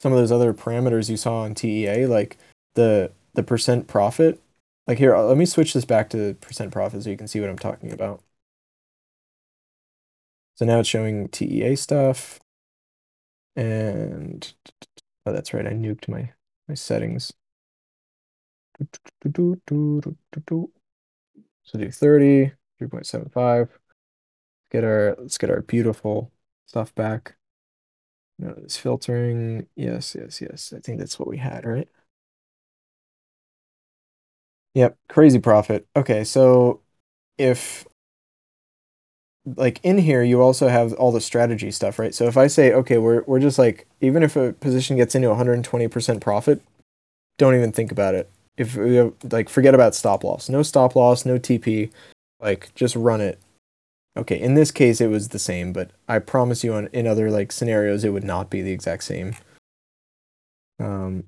some of those other parameters you saw on T E A, like the the percent profit. Like here, let me switch this back to percent profit so you can see what I'm talking about. So now it's showing T E A stuff. And, oh, that's right, I nuked my, my settings. So do thirty, three point seven five. Get our, let's get our beautiful stuff back. Notice filtering. Yes, yes, yes. I think that's what we had, right? Yep. Crazy profit. Okay. So if like in here, you also have all the strategy stuff, right? So if I say, okay, we're, we're just like, even if a position gets into one hundred twenty percent profit, don't even think about it. If we have, like, forget about stop loss, no stop loss, no T P, like just run it. Okay, in this case, it was the same, but I promise you on, in other like scenarios, it would not be the exact same. Um,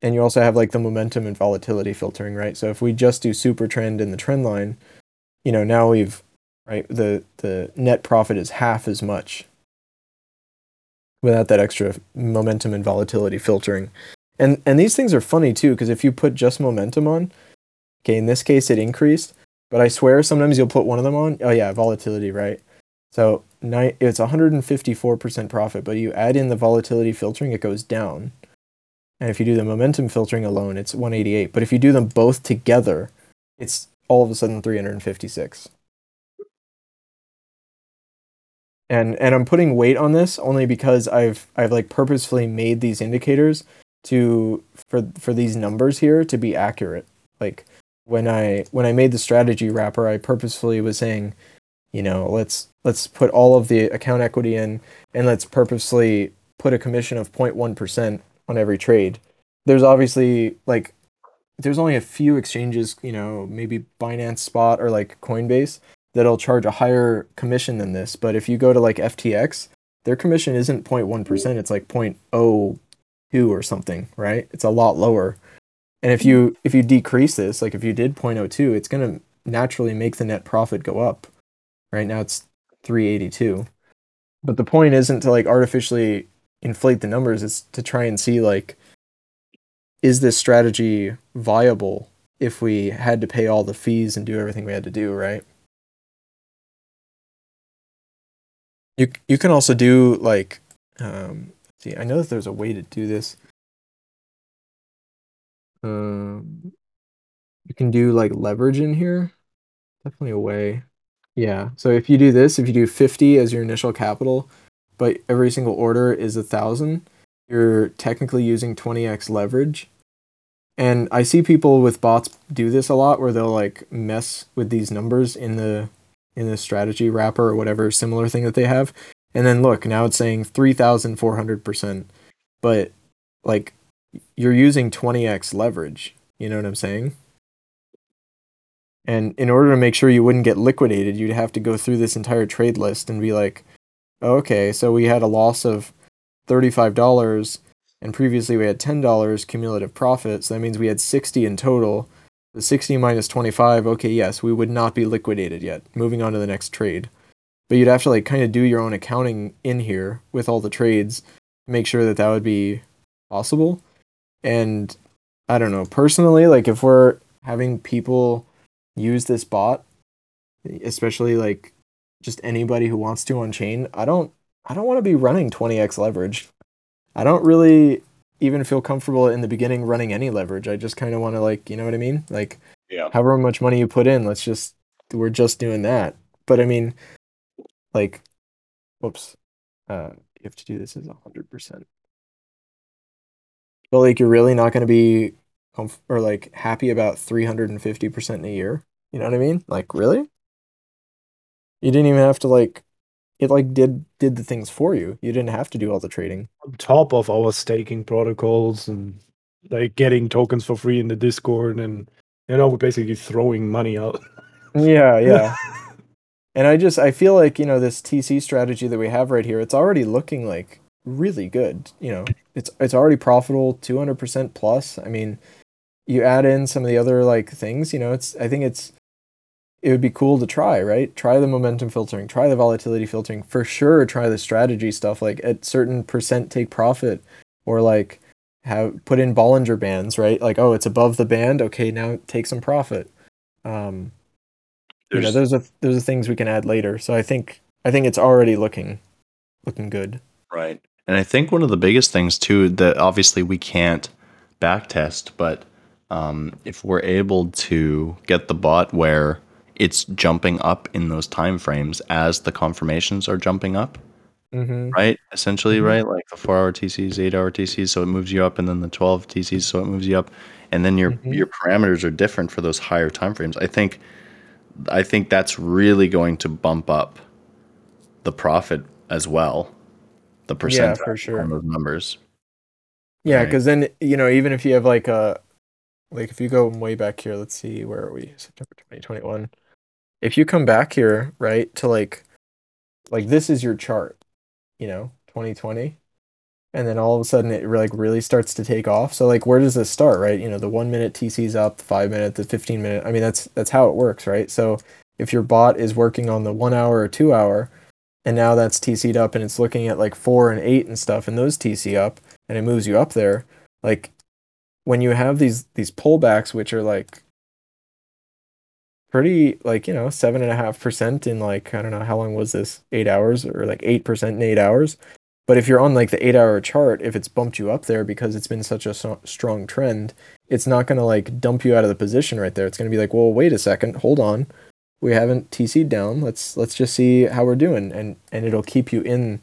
and you also have like the momentum and volatility filtering, right? So if we just do super trend in the trend line, you know, now we've, right, the, the net profit is half as much without that extra momentum and volatility filtering. And, and these things are funny too, because if you put just momentum on, okay, in this case, it increased. But I swear sometimes you'll put one of them on. Oh yeah, volatility, right? So it's one hundred fifty-four percent profit, but you add in the volatility filtering, it goes down. And if you do the momentum filtering alone, it's one eighty-eight. But if you do them both together, it's all of a sudden three hundred fifty-six. And and I'm putting weight on this only because I've I've like purposefully made these indicators to for for these numbers here to be accurate. Like When I when I made the strategy wrapper, I purposefully was saying, you know, let's let's put all of the account equity in, and let's purposefully put a commission of zero point one percent on every trade. There's obviously like there's only a few exchanges, you know, maybe Binance Spot or like Coinbase that'll charge a higher commission than this. But if you go to like F T X, their commission isn't zero point one percent, it's like zero point zero two or something, right? It's a lot lower. And if you if you decrease this, like if you did zero point zero two, it's going to naturally make the net profit go up. Right now it's three eighty-two. But the point isn't to like artificially inflate the numbers, it's to try and see like, is this strategy viable if we had to pay all the fees and do everything we had to do, right? You you can also do like, um, see, I know that there's a way to do this. Um, you can do like leverage in here. Definitely a way. Yeah. So if you do this, if you do fifty as your initial capital, but every single order is a thousand, you're technically using twenty x leverage. And I see people with bots do this a lot, where they'll like mess with these numbers in the in the strategy wrapper or whatever similar thing that they have. And then look, now it's saying three thousand four hundred percent, but like you're using twenty x leverage, you know what I'm saying? And in order to make sure you wouldn't get liquidated, you'd have to go through this entire trade list and be like, oh, okay, so we had a loss of thirty-five dollars and previously we had ten dollars cumulative profit. So that means we had sixty in total. The sixty minus twenty-five, okay, yes, we would not be liquidated yet. Moving on to the next trade. But you'd have to like kind of do your own accounting in here with all the trades to make sure that that would be possible. And I don't know, personally, like if we're having people use this bot, especially like just anybody who wants to on chain, I don't I don't want to be running twenty x leverage. I don't really even feel comfortable in the beginning running any leverage. I just kind of want to like, you know what I mean? Like, yeah, however much money you put in, let's just, we're just doing that. But I mean, like, whoops, uh, you have to do this as one hundred percent. But like, you're really not going to be comf- or like happy about three hundred fifty percent in a year. You know what I mean? Like, really? You didn't even have to like, it like did did the things for you. You didn't have to do all the trading. On top of our staking protocols and like getting tokens for free in the Discord, and you know, we're basically throwing money out. Yeah, yeah. And I just I feel like, you know, this T C strategy that we have right here, it's already looking like really good. You know, it's it's already profitable, two hundred percent plus. I mean, you add in some of the other like things, you know, it's I think it's it would be cool to try, right? Try the momentum filtering, try the volatility filtering, for sure. Try the strategy stuff, like at certain percent take profit, or like have put in Bollinger bands, right? Like, oh, it's above the band. Okay, now take some profit. Um, you know, those are those are things we can add later. So I think I think it's already looking looking good. Right, and I think one of the biggest things too that obviously we can't backtest, but um, if we're able to get the bot where it's jumping up in those time frames as the confirmations are jumping up, mm-hmm. right? Essentially, mm-hmm. right? Like the four-hour T Cs, eight-hour T Cs, so it moves you up, and then the twelve T Cs, so it moves you up, and then your mm-hmm. your parameters are different for those higher time frames. I think, I think that's really going to bump up the profit as well, the percent yeah, for sure. on those numbers. Yeah, because right? then you know, even if you have like a like if you go way back here, let's see, where are we? September twenty twenty-one. If you come back here, right, to like, like this is your chart, you know, twenty twenty, and then all of a sudden it like really starts to take off. So like, where does this start, right? You know, the one minute T C's up, the five minute, the fifteen minute. I mean, that's that's how it works, right? So if your bot is working on the one hour or two hour, and now that's T C'd up, and it's looking at like four and eight and stuff, and those T C up, and it moves you up there, like when you have these these pullbacks, which are like pretty like, you know, seven and a half percent in like, I don't know, how long was this? Eight hours or like eight percent in eight hours. But if you're on like the eight hour chart, if it's bumped you up there because it's been such a so- strong trend, it's not going to like dump you out of the position right there. It's going to be like, well, wait a second, hold on. We haven't T C'd down. Let's, let's just see how we're doing. And, and it'll keep you in,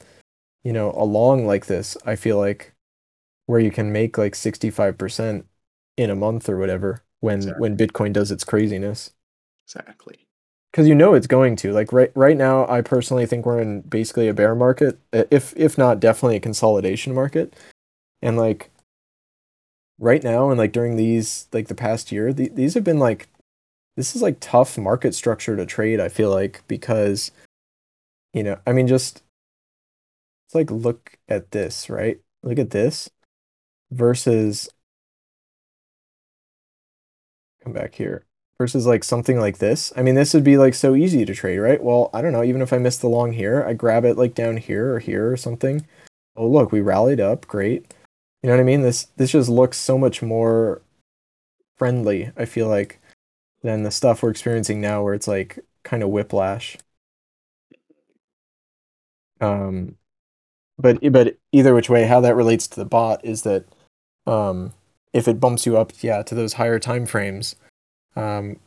you know, along like this, I feel like, where you can make like sixty-five percent in a month or whatever when, exactly. when Bitcoin does its craziness. Exactly. Because you know it's going to. Like right right now, I personally think we're in basically a bear market, if if not definitely a consolidation market. And like right now and like during these, like the past year, the, these have been like, this is like tough market structure to trade, I feel like, because, you know, I mean, just It's like, look at this, right? Look at this versus, come back here, versus like something like this. I mean, this would be like so easy to trade, right? Well, I don't know, even if I miss the long here, I grab it like down here or here or something. Oh, look, we rallied up, great. You know what I mean? This this just looks so much more friendly, I feel like, than the stuff we're experiencing now where it's like kind of whiplash. Um, but but either which way, how that relates to the bot is that um, if it bumps you up, yeah, to those higher time frames, um,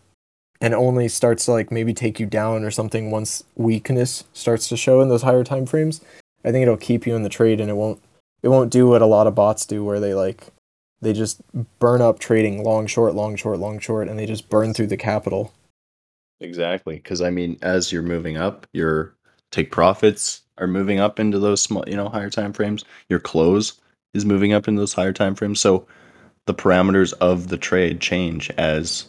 and only starts to like maybe take you down or something once weakness starts to show in those higher time frames, I think it'll keep you in the trade, and it won't it won't do what a lot of bots do where they like they just burn up trading long short long short long short, and they just burn through the capital. Exactly, because I mean, as you're moving up, your take profits are moving up into those small, you know, higher time frames. Your close is moving up into those higher time frames. So the parameters of the trade change as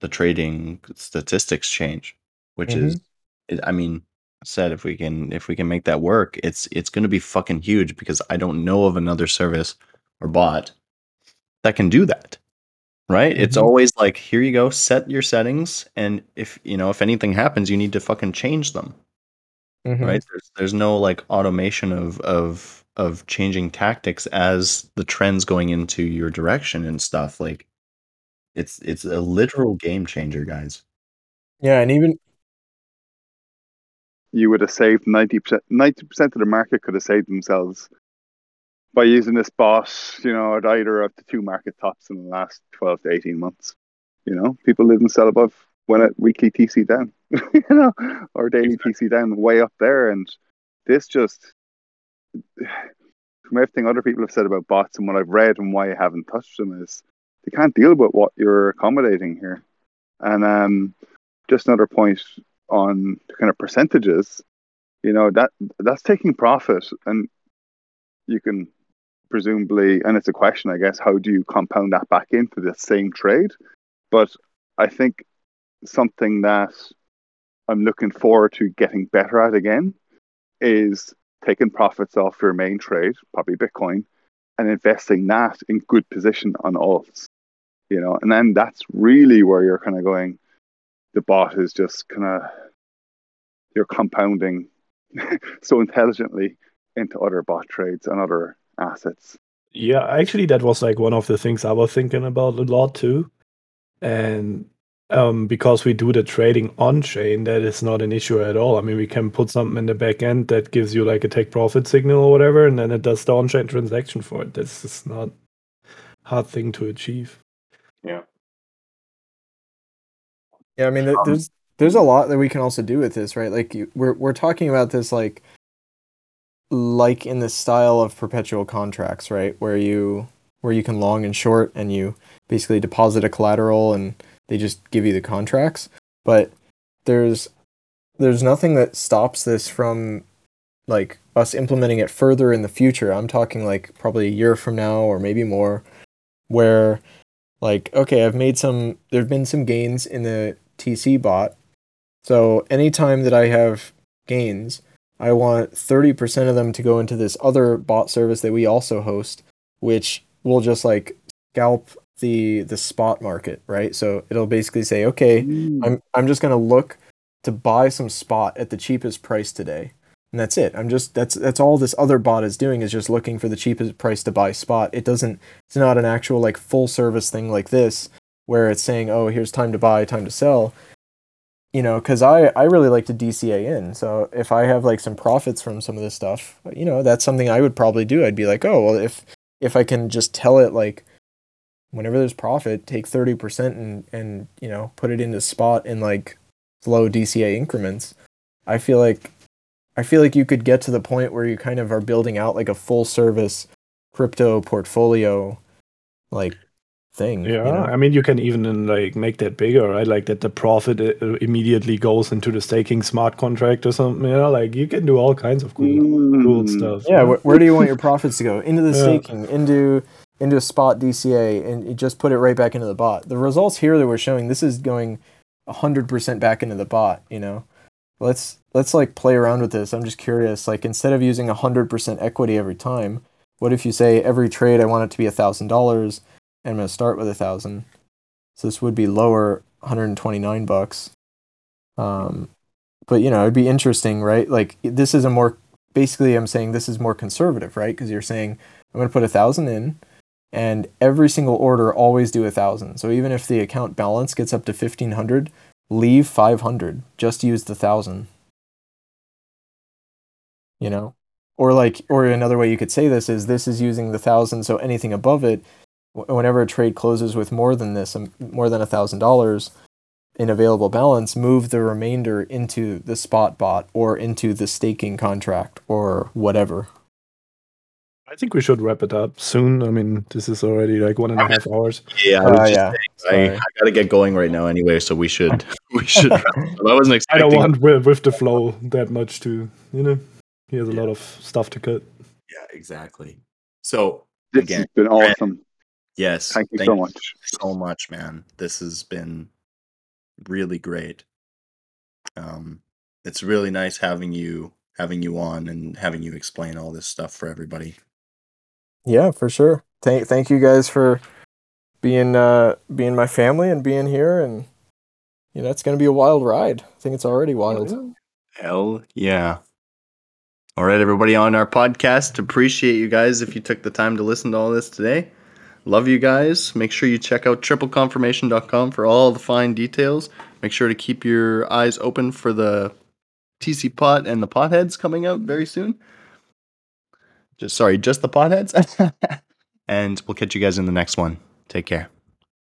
the trading statistics change, which mm-hmm. is, it, I mean, said if we can if we can make that work, it's it's going to be fucking huge, because I don't know of another service or bot that can do that. Right? Mm-hmm. It's always like, here you go, set your settings, and if you know if anything happens, you need to fucking change them. Mm-hmm. Right? There's, there's no like automation of of of changing tactics as the trends going into your direction and stuff. Like, it's it's a literal game changer, guys. Yeah, and even you would have saved ninety percent. ninety percent of the market could have saved themselves by using this bot, you know, at either of the two market tops in the last twelve to eighteen months. You know, people didn't sell above when at weekly T C down, you know, or daily T C down way up there. And this just, from everything other people have said about bots and what I've read and why I haven't touched them, is they can't deal with what you're accommodating here. And um, just another point on kind of percentages, you know, that that's taking profit, and you can presumably, and it's a question, I guess, how do you compound that back into the same trade? But I think something that I'm looking forward to getting better at again is taking profits off your main trade, probably Bitcoin, and investing that in good position on alts, you know, and then that's really where you're kind of going, the bot is just kind of, you're compounding so intelligently into other bot trades and other assets. Yeah, actually, that was like one of the things I was thinking about a lot too. And um, because we do the trading on chain, that is not an issue at all. I mean, we can put something in the back end that gives you like a take profit signal or whatever, and then it does the on chain transaction for it. That's just not a hard thing to achieve. Yeah. Yeah, I mean, there's there's a lot that we can also do with this, right? Like, you, we're we're talking about this like like in the style of perpetual contracts, right? Where you where you can long and short, and you basically deposit a collateral, and they just give you the contracts. But there's there's nothing that stops this from like us implementing it further in the future. I'm talking like probably a year from now, or maybe more, where like, okay, I've made some. There've been some gains in the T C bot. So anytime that I have gains, I want thirty percent of them to go into this other bot service that we also host, which will just like scalp the the spot market, right? So it'll basically say, okay, mm. I'm I'm just gonna look to buy some spot at the cheapest price today, and that's it. I'm just that's that's all this other bot is doing, is just looking for the cheapest price to buy spot. It doesn't. It's not an actual like full service thing like this, where it's saying, oh, here's time to buy, time to sell, you know, because I, I really like to D C A in. So if I have like some profits from some of this stuff, you know, that's something I would probably do. I'd be like, oh, well, if if I can just tell it, like, whenever there's profit, take thirty percent and, and you know, put it into spot in like slow D C A increments. I feel like I feel like you could get to the point where you kind of are building out like a full service crypto portfolio, like, thing, yeah, you know? I mean, you can even like make that bigger, right? Like that the profit immediately goes into the staking smart contract or something. You know, like you can do all kinds of cool, mm. cool stuff. Yeah, where, where do you want your profits to go? Into the staking, yeah. into into a spot D C A, and you just put it right back into the bot. The results here that we're showing, this is going one hundred percent back into the bot. You know, let's let's like play around with this. I'm just curious, like instead of using one hundred percent equity every time, what if you say every trade I want it to be one thousand dollars and I'm going to start with one thousand dollars. So this would be lower, one hundred twenty-nine bucks. Um, but you know, it'd be interesting, right? Like this is a more, basically I'm saying this is more conservative, right? Because you're saying I'm going to put one thousand dollars in and every single order always do one thousand dollars. So even if the account balance gets up to fifteen hundred dollars, leave five hundred dollars, just use the one thousand dollars. You know? Or like, or another way you could say this is this is using the one thousand dollars, so anything above it, whenever a trade closes with more than this, more than one thousand dollars in available balance, move the remainder into the spot bot or into the staking contract or whatever. I think we should wrap it up soon. I mean, this is already like one and a half hours. Yeah, I, uh, yeah. Saying, I, I gotta get going right now anyway, so we should we should. Wrap it up. I wasn't expecting. I don't want with, with the flow that much to, you know. He has a yeah. lot of stuff to cut. Yeah, exactly. So this again, has been awesome. Man, yes, thank you thank so you much, so much, man. This has been really great. Um, it's really nice having you having you on and having you explain all this stuff for everybody. Yeah, for sure. Thank thank you guys for being uh, being my family and being here, and you know it's going to be a wild ride. I think it's already wild. Hell yeah. Hell yeah. All right, everybody on our podcast. Appreciate you guys if you took the time to listen to all this today. Love you guys. Make sure you check out triple confirmation dot com for all the fine details. Make sure to keep your eyes open for the T C pot and the potheads coming out very soon. Just sorry, just the potheads. And we'll catch you guys in the next one. Take care.